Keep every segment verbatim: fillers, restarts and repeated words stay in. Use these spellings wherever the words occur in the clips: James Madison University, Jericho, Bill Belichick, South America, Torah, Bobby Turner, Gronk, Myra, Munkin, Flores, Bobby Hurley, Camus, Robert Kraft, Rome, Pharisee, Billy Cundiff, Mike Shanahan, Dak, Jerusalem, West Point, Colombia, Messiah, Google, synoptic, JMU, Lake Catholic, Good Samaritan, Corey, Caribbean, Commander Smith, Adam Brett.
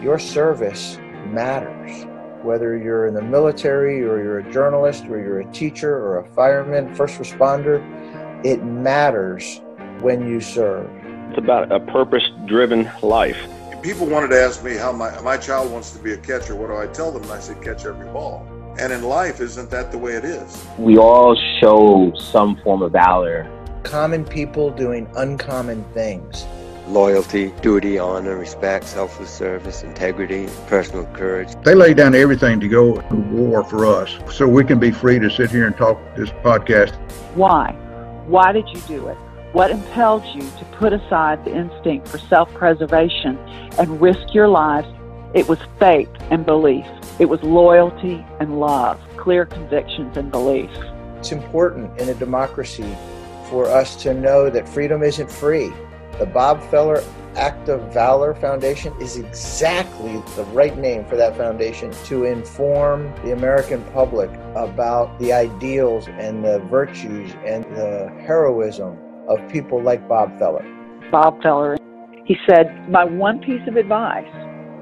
Your service matters. Whether you're in the military or you're a journalist or you're a teacher or a fireman, first responder, it matters when you serve. It's about a purpose-driven life. People wanted to ask me how my, my child wants to be a catcher. What do I tell them? And I say, catch every ball. And in life, isn't that the way it is? We all show some form of valor. Common people doing uncommon things. Loyalty, duty, honor, respect, selfless service, integrity, personal courage. They lay down everything to go to war for us so we can be free to sit here and talk this podcast. Why? Why did you do it? What impelled you to put aside the instinct for self-preservation and risk your lives? It was faith and belief. It was loyalty and love, clear convictions and beliefs. It's important in a democracy for us to know that freedom isn't free. The Bob Feller Act of Valor Foundation is exactly the right name for that foundation to inform the American public about the ideals and the virtues and the heroism of people like Bob Feller. Bob Feller, he said, my one piece of advice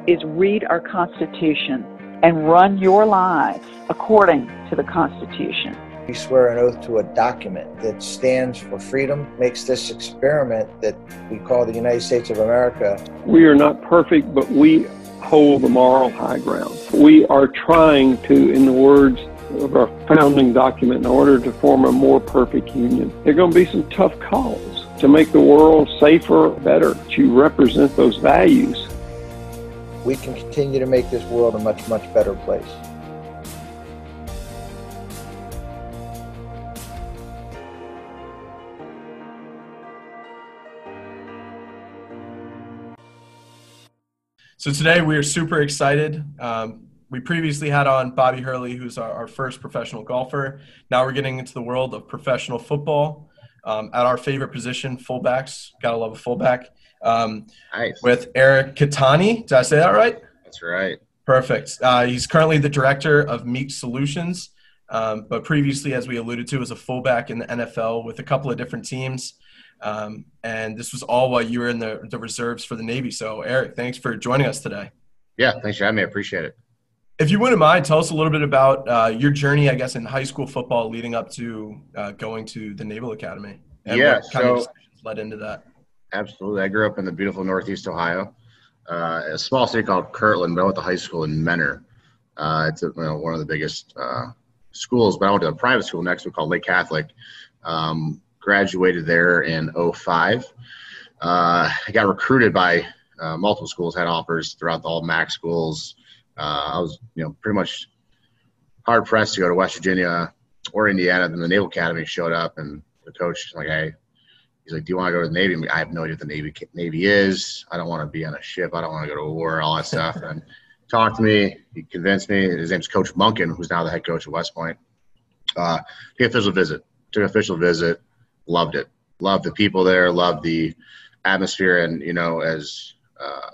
is read our Constitution and run your lives according to the Constitution. We swear an oath to a document that stands for freedom, makes this experiment that we call the United States of America. We are not perfect, but we hold the moral high ground. We are trying to, in the words of our founding document, in order to form a more perfect union. There are going to be some tough calls to make the world safer, better, to represent those values. We can continue to make this world a much, much better place. So today we are super excited. Um, we previously had on Bobby Hurley, who's our, our first professional golfer. Now we're getting into the world of professional football um, at our favorite position, fullbacks. Gotta love a fullback. Um, nice. With Eric Kitani. Did I say that right? That's right. Perfect. Uh, he's currently the director of Meek Solutions, um, but previously, as we alluded to, was a fullback in the N F L with a couple of different teams. Um, and this was all while you were in the, the reserves for the Navy. So, Eric, thanks for joining us today. Yeah, thanks for having me. I appreciate it. If you wouldn't mind, tell us a little bit about uh, your journey, I guess, in high school football leading up to uh, going to the Naval Academy. And yeah, what kind so, of decisions led into that? Absolutely. I grew up in the beautiful Northeast Ohio, uh, a small city called Kirtland, but I went to high school in Mentor. Uh, it's a, you know, one of the biggest uh, schools, but I went to a private school next to it called Lake Catholic. Um, graduated there in oh five. Uh, I got recruited by uh, multiple schools, had offers throughout the all M A C schools. Uh, I was, you know, pretty much hard pressed to go to West Virginia or Indiana. Then the Naval Academy showed up, and the coach was like, "Hey," he's like, "Do you want to go to the Navy?" I'm like, "I have no idea what the Navy Navy is. I don't want to be on a ship. I don't want to go to war, all that stuff." And talked to me. He convinced me. His name's Coach Munkin, who's now the head coach at West Point. Uh, took an official visit. Took an official visit. Loved it. Loved the people there. Loved the atmosphere. And, you know, as uh,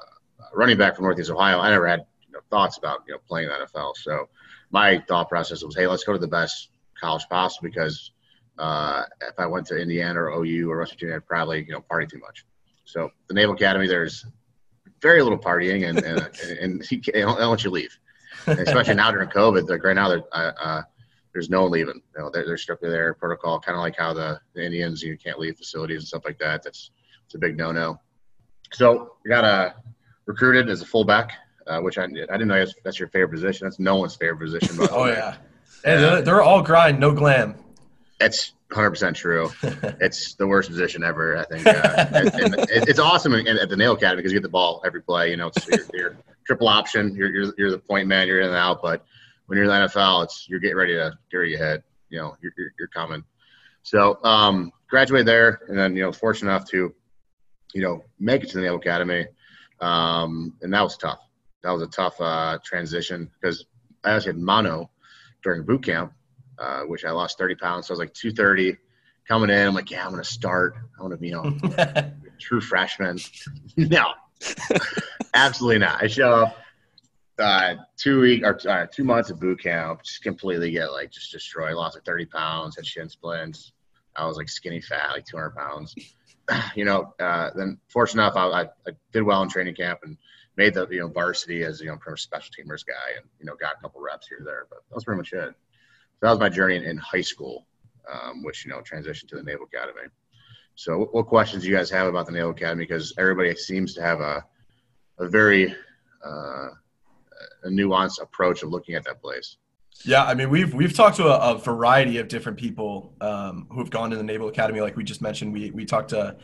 running back from Northeast Ohio, I never had you know, thoughts about you know playing in the N F L. So my thought process was, hey, let's go to the best college possible because uh, if I went to Indiana or O U or West Virginia, I'd probably you know party too much. So the Naval Academy, there's very little partying, and and, and, and he, they don't let you leave, and especially now during COVID. Like right now, they're uh, uh, there's no leaving. You know, they're, they're strictly their protocol, kind of like how the, the Indians, you can't leave facilities and stuff like that. That's it's a big no-no. So I got uh, recruited as a fullback, uh, which I, I didn't know that's your favorite position. That's no one's favorite position. By the oh, way. Yeah. And yeah. They're, they're all grind, no glam. That's one hundred percent true. It's the worst position ever, I think. Uh, and, and it, it's awesome at, at the Naval Academy because you get the ball every play. You know, it's your, your triple option. You're, you're, you're the point man. You're in and out, but when you're in the N F L, it's you're getting ready to carry your head. You know, you're, you're, you're coming. So um, graduated there, and then, you know, fortunate enough to, you know, make it to the Naval Academy. Um, and that was tough. That was a tough uh, transition because I actually had mono during boot camp, uh, which I lost thirty pounds. So I was like two thirty. Coming in, I'm like, yeah, I'm going to start. I want to be, you know, a true freshman. No, absolutely not. I show up. Uh, two week or uh, two months of boot camp, just completely get like just destroyed. I lost like thirty pounds, had shin splints. I was like skinny fat, like two hundred pounds. You know, uh, then fortunate enough, I, I, I did well in training camp and made the, you know, varsity as, you know, pretty much special teamers guy, and, you know, got a couple reps here or there, but that was pretty much it. So that was my journey in, in high school, um, which, you know, transitioned to the Naval Academy. So what, what questions do you guys have about the Naval Academy? Because everybody seems to have a, a very uh, a nuanced approach of looking at that place. Yeah, I mean, we've we've talked to a, a variety of different people um, who have gone to the Naval Academy. Like we just mentioned, we we talked to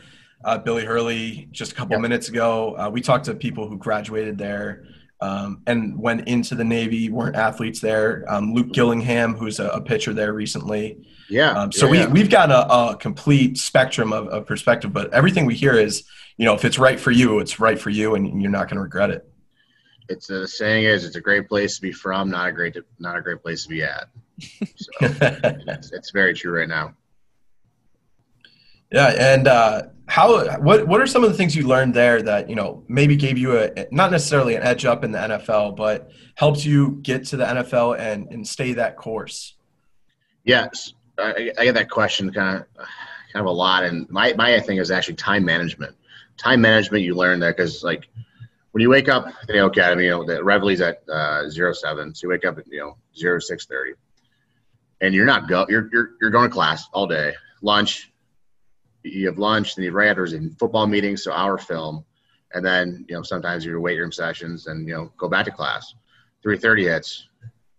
uh, Billy Hurley just a couple yep. minutes ago. Uh, we talked to people who graduated there um, and went into the Navy, weren't athletes there. Um, Luke Gillingham, who's a, a pitcher there recently. Yeah. Um, so yeah, we yeah. we've got a, a complete spectrum of, of perspective, but everything we hear is, you know, if it's right for you, it's right for you, and you're not going to regret it. It's uh, the saying is, it's a great place to be from, not a great, not a great place to be at. So it's, it's very true right now. Yeah. And uh, how, what, what are some of the things you learned there that, you know, maybe gave you a, not necessarily an edge up in the N F L, but helped you get to the N F L and, and stay that course? Yes. I, I get that question kind of, kind of a lot. And my, my thing is actually time management, time management. You learn that because, like, when you wake up at the Naval Academy, you know, the reveille's at uh, zero seven, so you wake up at, you know, six thirty, and you're not go you're you're you're going to class all day. Lunch, you have lunch, then you right after a football meeting, so hour film, and then, you know, sometimes your weight room sessions, and, you know, go back to class. three thirty hits,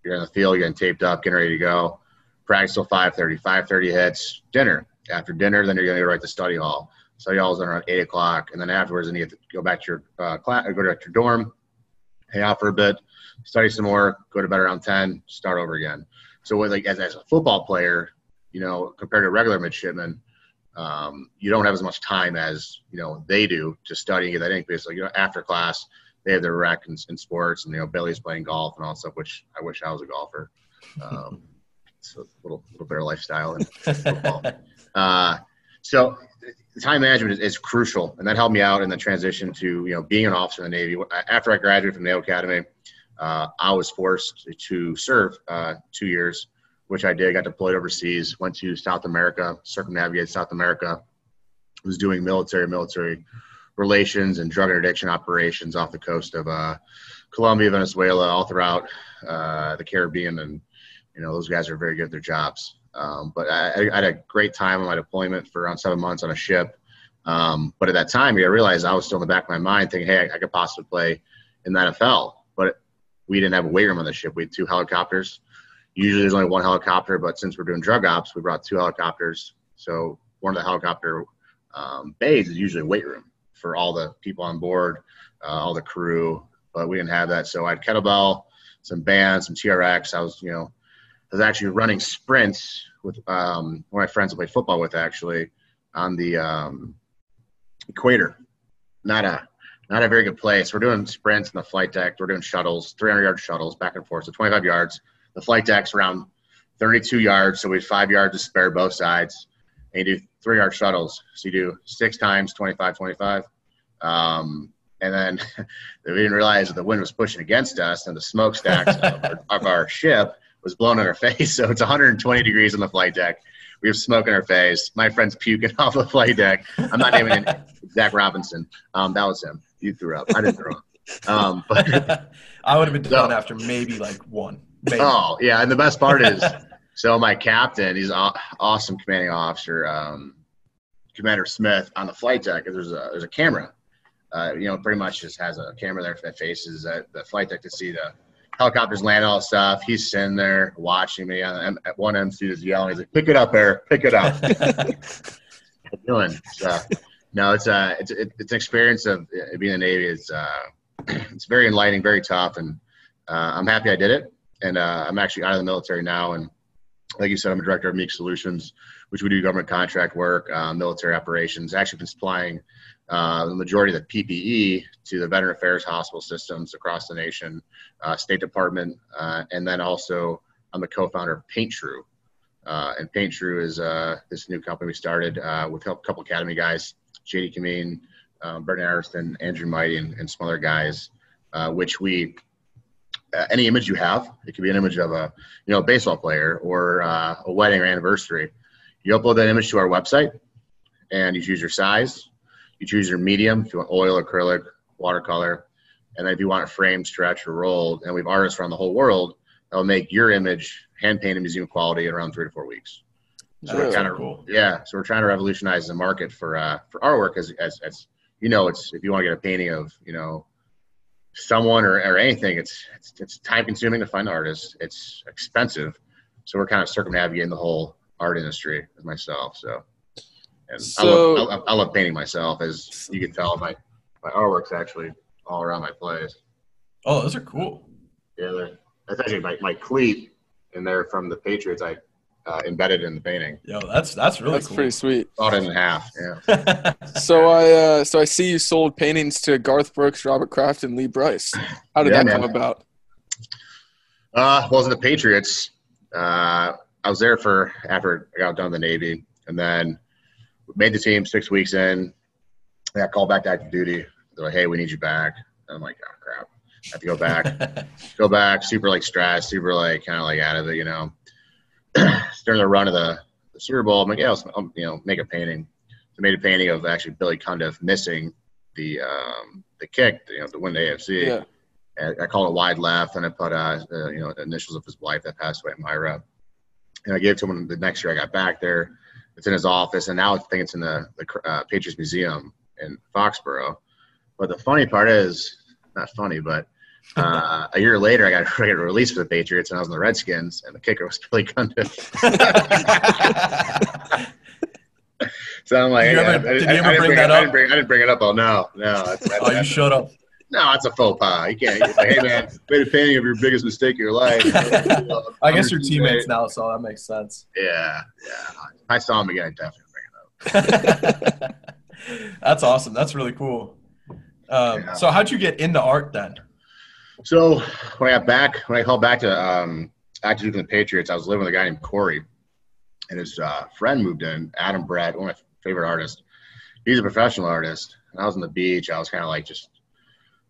you're in the field, you're getting taped up, getting ready to go. Practice till five thirty. five thirty hits, dinner. After dinner, then you're going to go right to study hall. So y'all was on around eight o'clock, and then afterwards, then you have to go back to your uh, class, go to your dorm, hang out for a bit, study some more, go to bed around ten, start over again. So, with, like, as, as a football player, you know, compared to a regular midshipman, um, you don't have as much time as, you know, they do to study and get that ink. Basically, you know, after class, they have their rec and, and sports, and, you know, Billy's playing golf and all that stuff, which I wish I was a golfer. Um, it's a little little better lifestyle in football. Uh, so. Time management is, is crucial, and that helped me out in the transition to, you know, being an officer in the Navy. After I graduated from the Naval Academy, uh, I was forced to serve uh, two years, which I did. I got deployed overseas, went to South America, circumnavigated South America, was doing military, military relations and drug interdiction operations off the coast of uh, Colombia, Venezuela, all throughout uh, the Caribbean. And, you know, those guys are very good at their jobs. Um, but I, I had a great time on my deployment for around seven months on a ship. Um, but at that time, I realized I was still in the back of my mind thinking, hey, I, I could possibly play in the N F L. But we didn't have a weight room on the ship. We had two helicopters. Usually there's only one helicopter, but since we're doing drug ops, we brought two helicopters. So one of the helicopter um, bays is usually a weight room for all the people on board, uh, all the crew. But we didn't have that. So I had kettlebell, some bands, some T R X. I was, you know, I was actually running sprints with um, one of my friends I played football with, actually, on the um, equator. Not a not a very good place. We're doing sprints in the flight deck. We're doing shuttles, three hundred yard shuttles back and forth, so twenty-five yards. The flight deck's around thirty-two yards, so we have five yards to spare both sides. And you do three-yard shuttles, so you do six times, twenty-five, twenty-five. Um, and then we didn't realize that the wind was pushing against us, and the smokestacks of, our, of our ship was blown in our face, so it's one hundred twenty degrees on the flight deck. We have smoke in our face. My friend's puking off the flight deck. I'm not naming it. Zach Robinson. Um, that was him. You threw up. I didn't throw up. Um, but I would have been done so, after maybe like one. Maybe. Oh yeah, and the best part is, so my captain, he's an awesome commanding officer, um, Commander Smith, on the flight deck. There's a there's a camera. Uh, you know, pretty much just has a camera there that faces at the flight deck to see the helicopters land, all stuff. He's sitting there watching me. And one M C is yelling. He's like, "Pick it up, Eric! Pick it up!" What you doing? So, no, it's uh, it's it's an experience of being in the Navy. It's uh, it's very enlightening, very tough, and uh, I'm happy I did it. And uh, I'm actually out of the military now. And like you said, I'm a director of Meek Solutions, which we do government contract work, uh, military operations. Actually, been supplying Uh, the majority of the P P E to the Veteran Affairs hospital systems across the nation, uh, State Department, uh, and then also I'm the co-founder of Paint True. Uh, and Paint True is uh, this new company we started uh, with a couple Academy guys, J D Kameen, um, Bernie Ariston, Andrew Mighty, and, and some other guys, uh, which we, uh, any image you have, it could be an image of a, you know, a baseball player or uh, a wedding or anniversary. You upload that image to our website and you choose your size. You choose your medium if you want oil, acrylic, watercolor, And then if you want it framed, stretched, or rolled, and we have artists around the whole world that will make your image hand-painted museum quality in around three to four weeks. So really we're kinda, cool. Yeah, so we're trying to revolutionize the market for uh, for artwork. As, as as you know, it's if you want to get a painting of you know someone or, or anything, it's it's, it's time-consuming to find artists. It's expensive, so we're kind of circumnavigating the whole art industry as myself. So, and so I, love, I, love, I love painting myself, as you can tell. My my artwork's actually all around my place. Oh, those are cool. Yeah, they're, that's actually my my cleat, and they're from the Patriots. I. Uh, embedded in the painting. Yo, that's that's really that's cool. Pretty sweet. Bought it in half. Yeah. so I uh, so I see you sold paintings to Garth Brooks, Robert Kraft, and Lee Bryce. How did yeah, that man. come about? Uh, well, it was the Patriots. Uh, I was there for after I got done with the Navy, and then made the team six weeks in. I got called back to active duty. They're like, "Hey, we need you back." And I'm like, "Oh crap, I have to go back." go back. Super like stressed. Super like kind of like out of it, you know. During the run of the, the Super Bowl, I'm like, yeah, I'll, I'll you know, make a painting. So I made a painting of actually Billy Cundiff missing the um, the kick, you know, to win the A F C. Yeah. And I call it wide left, and I put uh, uh, you know, the initials of his wife that passed away, Myra. And I gave it to him the next year I got back there. It's in his office, and now I think it's in the, the uh, Patriots Museum in Foxborough. But the funny part is, not funny, but Uh, a year later, I got released for the Patriots, and I was in the Redskins, and the kicker was Billy Cundiff. So I'm like, did you ever bring that up? I didn't bring it up. Oh no, no. That's, that's, oh, you showed up. No, that's a faux pas. You can't. Like, hey man, made a painting of your biggest mistake of your life. I guess your teammates now, so that makes sense. Yeah, yeah. I saw him again. Definitely bring it up. That's awesome. That's really cool. Um, yeah. So, how'd you get into art then? So when I got back, when I called back to um, active duty in the Patriots, I was living with a guy named Corey, and his uh, friend moved in, Adam Brett, one of my favorite artists. He's a professional artist. And I was on the beach. I was kind of like just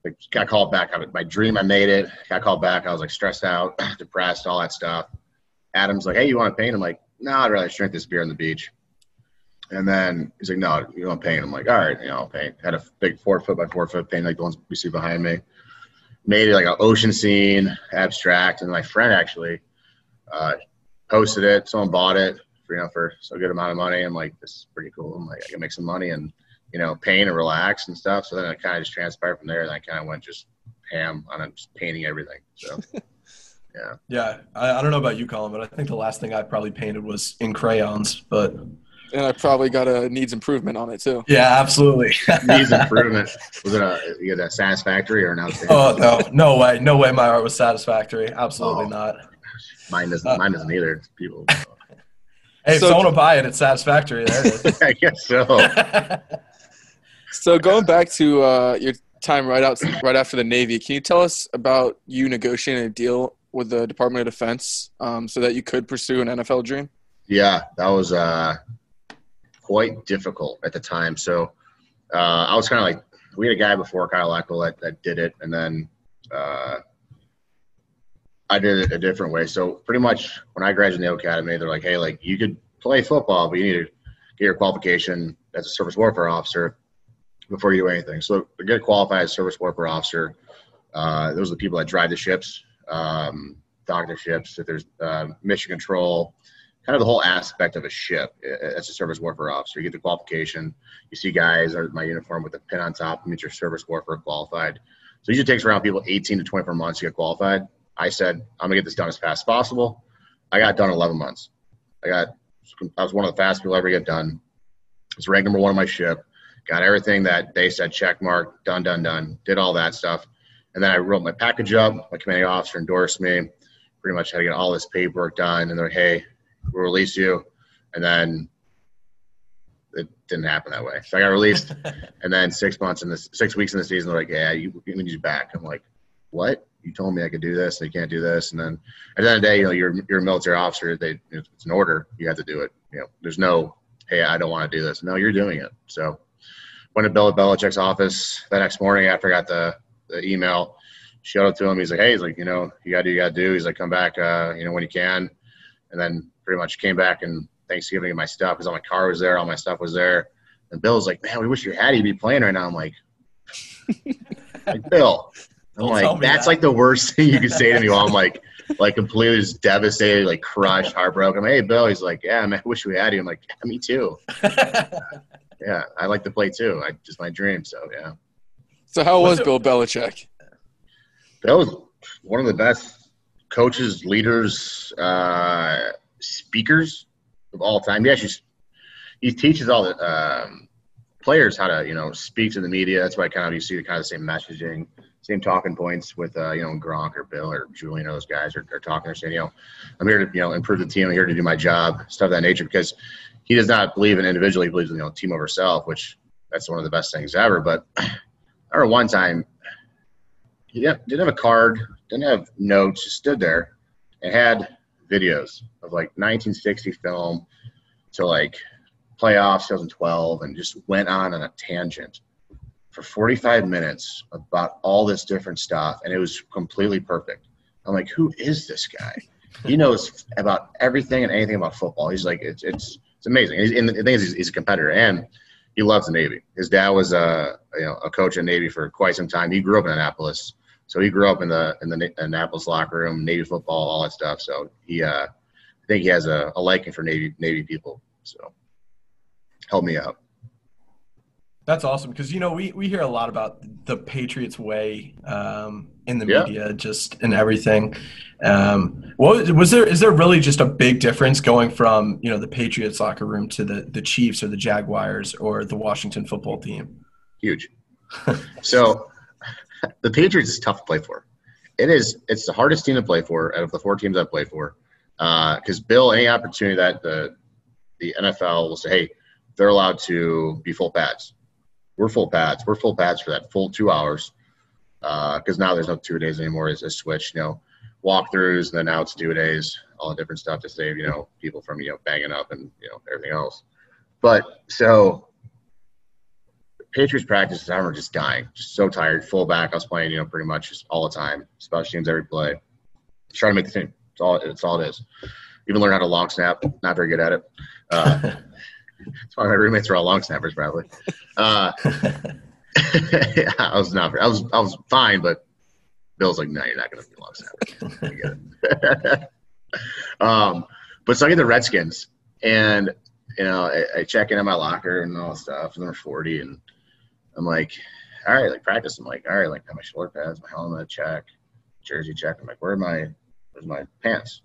like, got called back. I, my dream, I made it. Got called back. I was like stressed out, depressed, all that stuff. Adam's like, hey, you want to paint? I'm like, no, I'd rather drink this beer on the beach. And then he's like, no, you don't paint. I'm like, all right, you know, I'll paint. Had a big four foot by four foot painting like the ones we see behind me. Made it like an ocean scene, abstract, and my friend actually uh, posted it. Someone bought it for, you know, for a good amount of money. I'm like, this is pretty cool. I'm like, I can make some money and, you know, paint and relax and stuff. So then it kind of just transpired from there, and I kind of went just ham on just painting everything. So, yeah. Yeah, I, I don't know about you, Colin, but I think the last thing I probably painted was in crayons, but – and I probably got a needs improvement on it too. Yeah, absolutely. Needs improvement. Was it a, you got that satisfactory or not? Oh no, no way, no way. My art was satisfactory. Absolutely oh, not. Mine doesn't. Uh, mine doesn't either. People. So. Hey, so, if someone will buy it, it's satisfactory. There it is. I guess so. So going back to uh, your time right out, right after the Navy, can you tell us about you negotiating a deal with the Department of Defense um, so that you could pursue an N F L dream? Yeah, that was. Uh, quite difficult at the time. So uh, I was kind of like, we had a guy before Kyle Eckel that, that did it. And then uh, I did it a different way. So pretty much when I graduated the academy, they're like, hey, like you could play football, but you need to get your qualification as a service warfare officer before you do anything. So to get qualified as a service warfare officer, uh, those are the people that drive the ships, um, dock the ships, if there's uh, mission control, kind of the whole aspect of a ship as a service warfare officer. You get the qualification. You see guys in my uniform with a pin on top, means you're service warfare qualified. So it usually takes around people eighteen to twenty-four months to get qualified. I said, I'm going to get this done as fast as possible. I got done in eleven months. I got, I was one of the fastest people I ever get done. I was ranked number one on my ship. Got everything that they said, check mark, done, done, done. Did all that stuff. And then I wrote my package up. My commanding officer endorsed me. Pretty much had to get all this paperwork done. And they're like, hey, we'll release you. And then it didn't happen that way. So I got released. And then six months in this, six weeks in the season, they're like, yeah, you, you need you back. I'm like, what? You told me I could do this. And you can't do this. And then at the end of the day, you know, you're, you're a military officer. They, it's an order. You have to do it. You know, there's no, hey, I don't want to do this. No, you're doing it. So went to Bill Belichick's office the next morning after I got the, the email, showed it to him. He's like, hey, he's like, you know, you gotta do, you gotta do. He's like, come back, uh, you know, when you can. And then pretty much came back and Thanksgiving and my stuff, because all my car was there, all my stuff was there. And Bill's like, man, we wish your Hattie would be playing right now. I'm like, like Bill, I'm like, that's that. like the worst thing you could say to me while I'm like, like completely just devastated, like crushed, heartbroken. I'm like, hey, Bill. He's like, yeah, man, I wish we had you. I'm like, yeah, me too. Yeah, I like to play too. I just my dream. So yeah. So how was Bill Belichick? Bill was one of the best coaches, leaders, uh, speakers of all time. He actually he teaches all the um, players how to you know speak to the media. That's why kind of you see the kind of the same messaging. Same talking points with, uh, you know, Gronk or Bill or Julian, those guys are, are talking. They're saying, you know, I'm here to, you know, improve the team. I'm here to do my job, stuff of that nature, because he does not believe in individually. He believes in, you know, team over self, which that's one of the best things ever. But I remember one time, he didn't, didn't have a card, didn't have notes, just stood there and had videos of, like, nineteen sixty film to, like, playoffs two thousand twelve and just went on on a tangent for forty-five minutes about all this different stuff, and it was completely perfect. I'm like, who is this guy? He knows about everything and anything about football. He's like, it's it's, it's amazing. And the thing is, he's, he's a competitor, and he loves the Navy. His dad was a you know a coach in the Navy for quite some time. He grew up in Annapolis, so he grew up in the in the Annapolis locker room, Navy football, all that stuff. So he, uh, I think he has a, a liking for Navy Navy people. So help me out. That's awesome because, you know, we, we hear a lot about the Patriots way um, in the yeah. media, just in everything. Um, what was there? Is there really just a big difference going from, you know, the Patriots locker room to the, the Chiefs or the Jaguars or the Washington football team? Huge. So the Patriots is tough to play for. It is. It's the hardest team to play for out of the four teams I play for because, uh, Bill, any opportunity that the, the N F L will say, hey, they're allowed to be full pads. We're full pads. We're full pads for that full two hours because uh, now there's no two days anymore. It's a switch, you know, walkthroughs, and then now it's two days, all the different stuff to save, you know, people from, you know, banging up and, you know, everything else. But so Patriots practices, I remember just dying, just so tired, full back. I was playing, you know, pretty much just all the time, special teams every play. Just trying to make the team. It's all, it's all it is. Even learn how to long snap. Not very good at it. Uh, That's why my roommates were all long snappers, probably. Uh, yeah, I was not. I was. I was fine, but Bill's like, "No, you're not going to be a long snapper." I get it. um, but so I get the Redskins, and you know, I, I check in at my locker and all that stuff. Number forty, and I'm like, "All right, like practice." I'm like, "All right, like got my shoulder pads, my helmet check, jersey check." I'm like, "Where are my? Where's my pants?"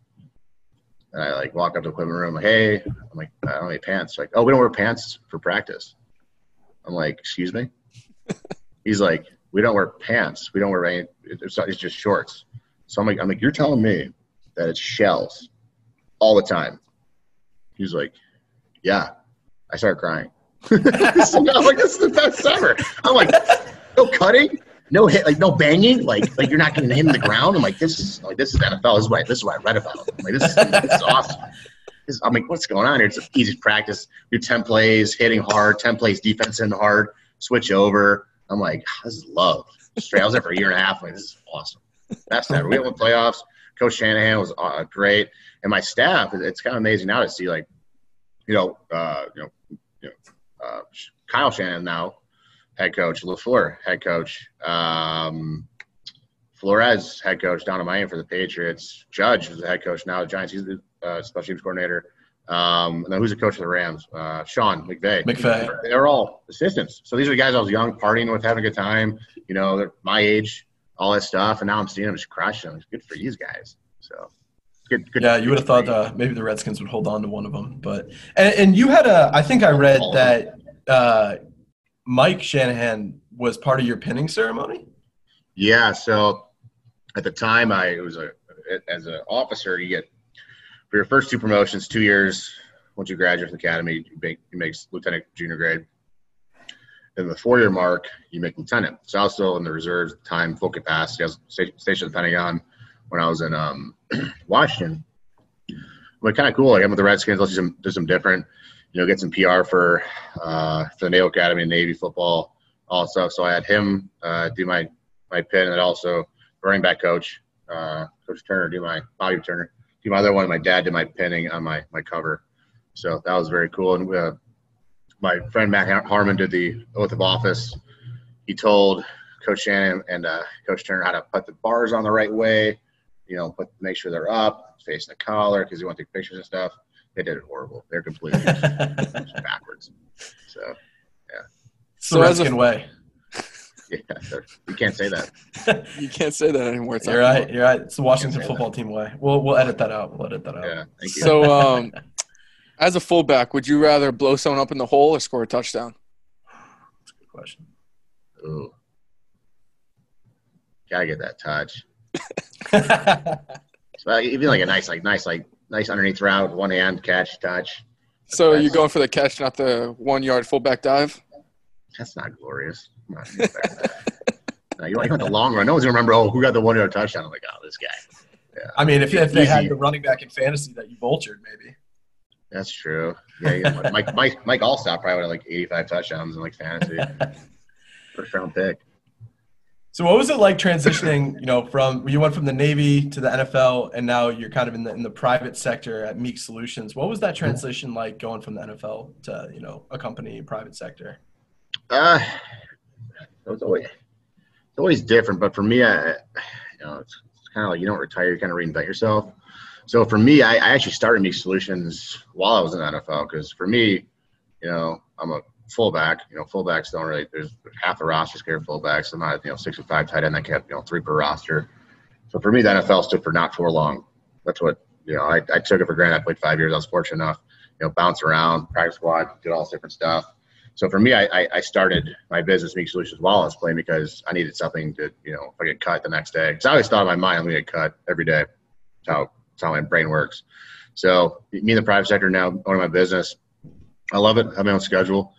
And I, like, walk up to the equipment room, like, hey, I'm like, I don't have any pants. Like, oh, we don't wear pants for practice. I'm like, excuse me? He's like, we don't wear pants. We don't wear any – it's just shorts. So I'm like, I'm like, you're telling me that it's shells all the time. He's like, yeah. I started crying. So I'm like, this is the best ever. I'm like, no cutting, no hit, like no banging, like like you're not getting hit in the ground. I'm like, this is like this is N F L. This is what I, this is what I read about. I'm like, this is this is awesome. This is, I'm like, what's going on here? It's the easiest practice. Do ten plays, hitting hard, ten plays, defense in hard, switch over. I'm like, this is love. Straight, I was there for a year and a half. I'm like, this is awesome. That's never. We went to playoffs. Coach Shanahan was uh, great, and my staff. It's kind of amazing now to see like, you know, uh, you know, you know uh, Kyle Shanahan now. Head coach, LaFleur, head coach, um, Flores, head coach down in Miami for the Patriots. Judge is the head coach now. The Giants, he's the uh, special teams coordinator. Um, and then who's the coach of the Rams? Uh, Sean McVay. McVay. They're all assistants. So these are the guys I was young, partying with, having a good time. You know, they're my age, all that stuff. And now I'm seeing them just crushing them. It's good for these guys. So. Good, good, yeah, you would have thought uh, maybe the Redskins would hold on to one of them, but and, and you had a. I think I read that. Uh, Mike Shanahan was part of your pinning ceremony? Yeah, so at the time, I it was a as an officer, you get for your first two promotions, two years, once you graduate from the academy, you make, you make lieutenant junior grade. And the four-year mark, you make lieutenant. So I was still in the reserves at the time, full capacity. I was stationed at the Pentagon when I was in um, Washington. But kind of cool, like I'm with the Redskins, let's do some, do some different. You know, get some P R for uh, for the Naval Academy and Navy football, all that stuff. So I had him uh, do my, my pin, and then also running back coach, uh, Coach Turner, do my Bobby Turner, do my other one. My dad did my pinning on my, my cover. So that was very cool. And uh, my friend Matt Harmon did the oath of office. He told Coach Shannon and uh, Coach Turner how to put the bars on the right way, you know, put, make sure they're up, facing the collar, because you want to take pictures and stuff. They did it horrible. They're completely just, just backwards. So, yeah. So as a way. Yeah, you can't say that. You can't say that anymore. It's you're right. Football. You're right. It's the Washington football that. team way. We'll we'll edit that out. We'll edit that out. Yeah, thank you. So, um, as a fullback, would you rather blow someone up in the hole or score a touchdown? That's a good question. Ooh, gotta get that touch. So like, even like a nice, like nice, like nice underneath route, one hand catch, touch. That's so nice. You're going for the catch, not the one yard fullback dive. That's not glorious. I'm not gonna expect that. No, you want, you want the long run. No one's going to remember, oh, who got the one-yard touchdown? I'm like, oh, this guy. Yeah. I mean, if, if they had the running back in fantasy that you vultured, maybe. That's true. Yeah, yeah. Mike, Mike, Mike Allstott probably would have like eighty-five touchdowns in like fantasy. First round pick. So what was it like transitioning, you know, from – you went from the Navy to the N F L, and now you're kind of in the in the private sector at Meek Solutions. What was that transition like going from the N F L to, you know, a company, private sector? Uh, it was always, it's always different, but for me, I, you know, it's, it's kind of like you don't retire, you kind of reinvent yourself. So for me, I, I actually started Meek Solutions while I was in the N F L, because for me, you know, I'm a fullback. You know, fullbacks don't really, there's half the roster scared fullbacks. I'm not, you know, six or five tight end that kept, you know, three per roster. So for me, the N F L stood for not for long. That's what, you know, I, I took it for granted. I played five years. I was fortunate enough, you know, bounce around, practice squad, did all this different stuff. So for me, I, I started my business, Meek Solutions, while I was playing, because I needed something to, you know, if I get cut the next day. Because I always thought in my mind, I'm going to get cut every day. That's how, that's how my brain works. So me in the private sector now, owning my business, I love it. I have my own schedule.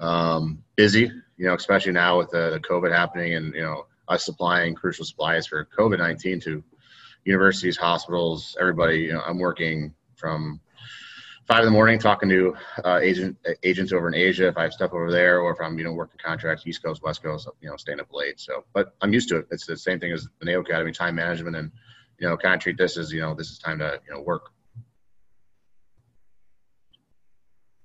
Um, busy, you know, especially now with the, the COVID happening and, you know, us supplying crucial supplies for COVID nineteen to universities, hospitals, everybody. You know, I'm working from five in the morning talking to uh, agent, agents over in Asia if I have stuff over there, or if I'm, you know, working contracts, East Coast, West Coast, you know, staying up late. So, but I'm used to it. It's the same thing as the Naval Academy, time management, and, you know, kind of treat this as, you know, this is time to, you know, work.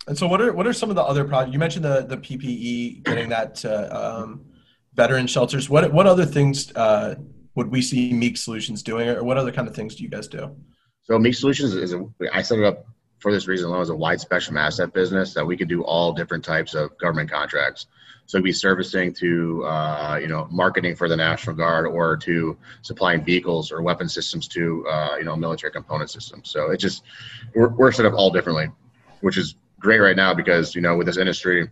And so what are what are some of the other projects? You mentioned the, the P P E, getting that to um, veteran shelters. What what other things uh, would we see Meek Solutions doing, or what other kind of things do you guys do? So Meek Solutions is a, I set it up for this reason alone, is a wide spectrum asset business that we could do all different types of government contracts. So it'd be servicing to, uh, you know, marketing for the National Guard, or to supplying vehicles or weapon systems to, uh, you know, military component systems. So it just, we're, we're set up all differently, which is great right now, because, you know, with this industry,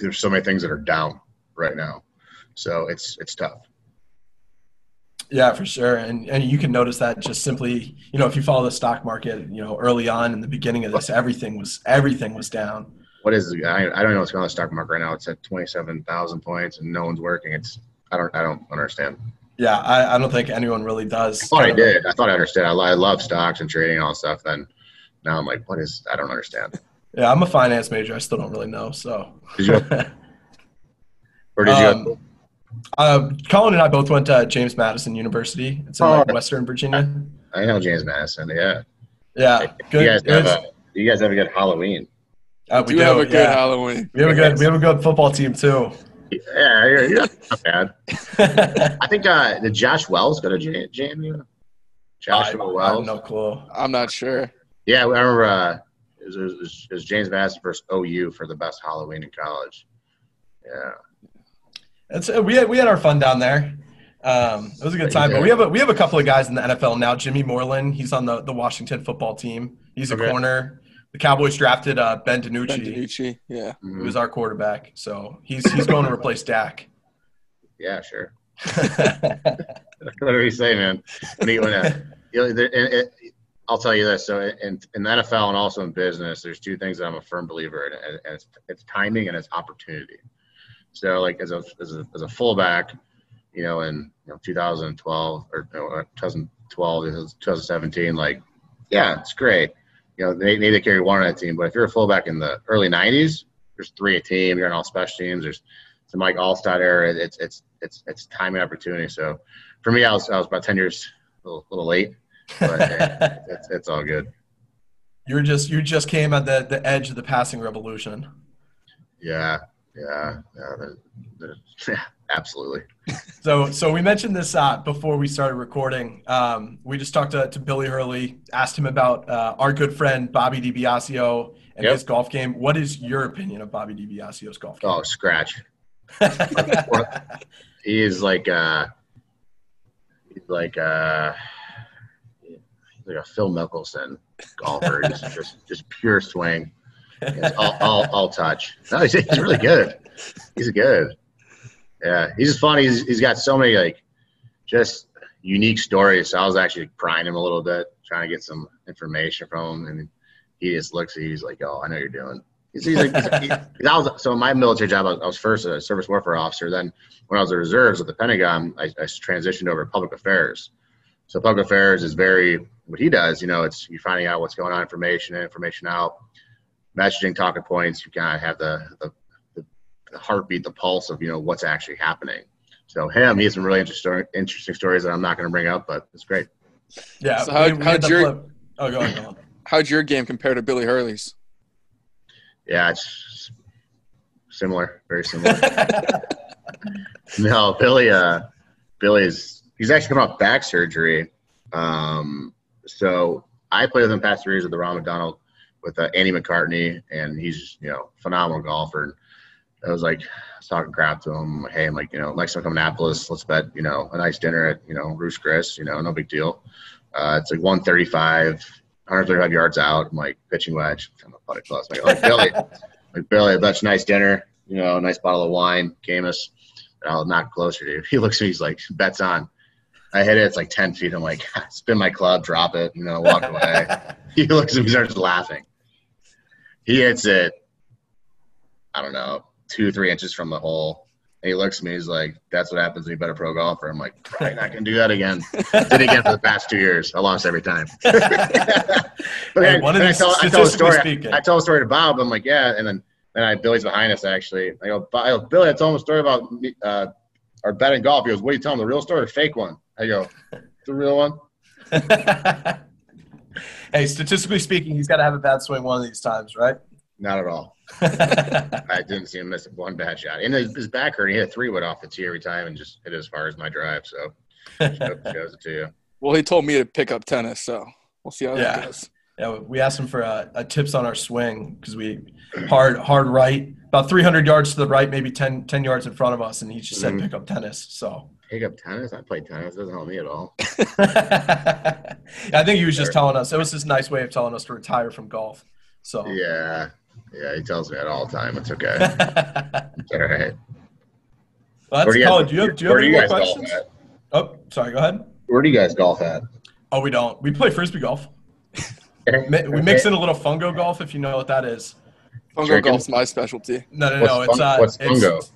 there's so many things that are down right now. So it's, it's tough. Yeah, for sure. And and you can notice that just simply, you know, if you follow the stock market, you know, early on in the beginning of this, everything was everything was down. What is it? I, I don't know what's going on in the stock market right now. It's at twenty-seven thousand points and no one's working. It's I don't I don't understand. Yeah, I, I don't think anyone really does. I thought I did. I thought I understood. I, I love stocks and trading and all stuff. Then now I'm like, what is – I don't understand. Yeah, I'm a finance major. I still don't really know. So did you – Or did you um, – Uh, Colin and I both went to James Madison University. It's in oh, like Western Virginia. I know James Madison. Yeah. Yeah. Good. You guys, have a, you guys have a good Halloween. Uh, we do, do have a good yeah. Halloween. We have a good. We have a good football team too. Yeah, you're, you're not bad. I think uh, did Josh Wells go to J- JMU? Joshua I, Wells. I have no clue. I'm not sure. Yeah, I remember. Uh, it, was, it, was, it was James Madison versus O U for the best Halloween in college. Yeah. It's, we had we had our fun down there. Um, it was a good time. But we have a we have a couple of guys in the N F L now. Jimmy Moreland, he's on the, the Washington football team. He's a okay. corner. The Cowboys drafted uh, Ben DiNucci. Ben DiNucci, yeah, mm-hmm. He was our quarterback. So he's he's going to replace Dak. Yeah, sure. Whatever you say, man. When you, when, uh, you know, it, it, I'll tell you this. So in in the N F L and also in business, there's two things that I'm a firm believer in, and it's, it's timing and it's opportunity. So, like, as a, as a as a fullback, you know, in you know, twenty twelve or no, twenty twelve, twenty seventeen, like, yeah, it's great. You know, they need to carry one on that team. But if you're a fullback in the early nineties, there's three a team. You're on all special teams. There's some Mike Allstott era. It's it's it's it's time and opportunity. So, for me, I was I was about ten years a little, a little late, but hey, it's it's all good. You're just you just came at the the edge of the passing revolution. Yeah. Yeah, yeah, they're, they're, yeah, absolutely. So, so we mentioned this uh, before we started recording. Um, we just talked to, to Billy Hurley, asked him about uh, our good friend Bobby DiBiaseo and yep. his golf game. What is your opinion of Bobby DiBiaseo's golf game? Oh, scratch. He is like a, he's like a, he's like a Phil Mickelson golfer. just, just, just pure swing. All, all, all touch. No, he's, he's really good. He's good. Yeah, he's funny. He's, he's got so many like just unique stories. So I was actually prying him a little bit, trying to get some information from him, and he just looks at you. He's like, "Oh, I know you're doing." He's, he's like, he's, he's, I was, so in my military job, I was, I was first a service warfare officer. Then when I was in reserves at the Pentagon, I, I transitioned over to public affairs. So public affairs is very what he does. You know, it's you're finding out what's going on, information in, information out. Messaging, talking points, you kind of have the, the, the heartbeat, the pulse of, you know, what's actually happening. So him, he has some really interesting, interesting stories that I'm not going to bring up, but it's great. Yeah. So how, we, we how'd, your, oh, go on, go on. how'd your game compare to Billy Hurley's? Yeah, it's similar, very similar. No, Billy, uh, Billy's, he's actually coming off back surgery. Um, so I played with him past three years at the Ron McDonald with uh, Andy McCartney, and he's, you know, phenomenal golfer. And I was like, I was talking crap to him. Hey, I'm like, you know, next time I come to Annapolis, let's bet, you know, a nice dinner at, you know, Roost Chris, you know, no big deal. Uh, it's like one thirty-five, one thirty-five yards out. I'm like, pitching wedge. I'm a putty close. I'm like, oh, Billy, like, Billy, I bet you a nice dinner, you know, a nice bottle of wine, Camus. And I'll knock closer to you. He looks at me, he's like, bet's on. I hit it, it's like ten feet. I'm like, spin my club, drop it, you know, walk away. He looks at me, starts laughing. He hits it, I don't know, two, three inches from the hole. And he looks at me, he's like, that's what happens when you bet a pro golfer. I'm like, probably not going to do that again. Did it again for the past two years. I lost every time. But then, hey, I, tell, I, tell the story, I, I tell a story to Bob. I'm like, yeah. And then, then I, Billy's behind us, actually. I go, I go, Billy, I told him a story about uh, our betting golf. He goes, what are you telling him, the real story or the fake one? I go, the real one? Hey, statistically speaking, he's got to have a bad swing one of these times, right? Not at all. I didn't see him miss one bad shot. And his, his back hurt. He hit a three-wood off the tee every time and just hit as far as my drive. So, shows it to you. Well, he told me to pick up tennis, so we'll see how yeah. that goes. Yeah, we asked him for uh, a tips on our swing because we hard hard right, about three hundred yards to the right, maybe ten, ten yards in front of us, and he just mm-hmm. said pick up tennis. So. Pick up tennis? I play tennis. It doesn't help me at all. I think he was just telling us. It was this nice way of telling us to retire from golf. So yeah. Yeah, he tells me at all the time. It's okay. It's all right. Well, that's college. Do you have, do you have any more questions? Oh, sorry. Go ahead. Where do you guys golf at? Oh, we don't. We play Frisbee golf. We mix in a little fungo golf, if you know what that is. Fungo Drinking? Golf's my specialty. No, no, no. What's it's, fun- uh, what's fungo? It's,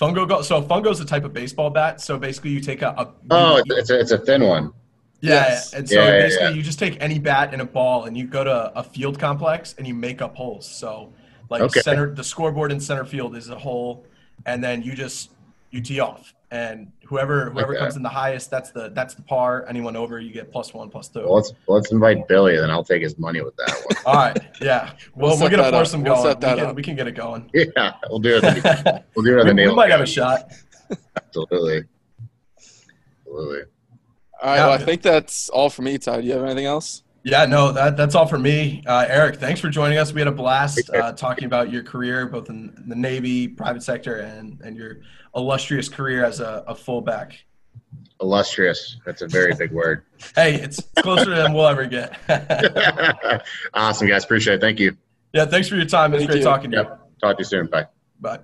Fungo golf. So fungo is a type of baseball bat. So basically, you take a. a oh, you, it's a it's a thin one. Yeah, yes. and so yeah, basically, yeah, yeah. you just take any bat and a ball, and you go to a field complex, and you make up holes. So, like okay. center, the scoreboard in center field is a hole, and then you just you tee off, and whoever whoever okay. comes in the highest, that's the that's the par. Anyone over, you get plus one, plus two. Well, let's let's invite Billy, and then I'll take his money with that one. All right, yeah. Well, we're gonna force him going. We'll we, can, we can get it going. Yeah, we'll do it. We'll do it on the nail. We might have a shot. Absolutely. Absolutely. All right, well, I think that's all for me, Ty. Do you have anything else? Yeah, no, that, that's all for me. Uh, Eric, thanks for joining us. We had a blast uh, talking about your career, both in the Navy, private sector, and, and your illustrious career as a, a fullback. Illustrious. That's a very big word. Hey, it's closer than we'll ever get. Awesome, guys. Appreciate it. Thank you. Yeah, thanks for your time. It was great talking to you. Yep. Talk to you soon. Bye. Bye.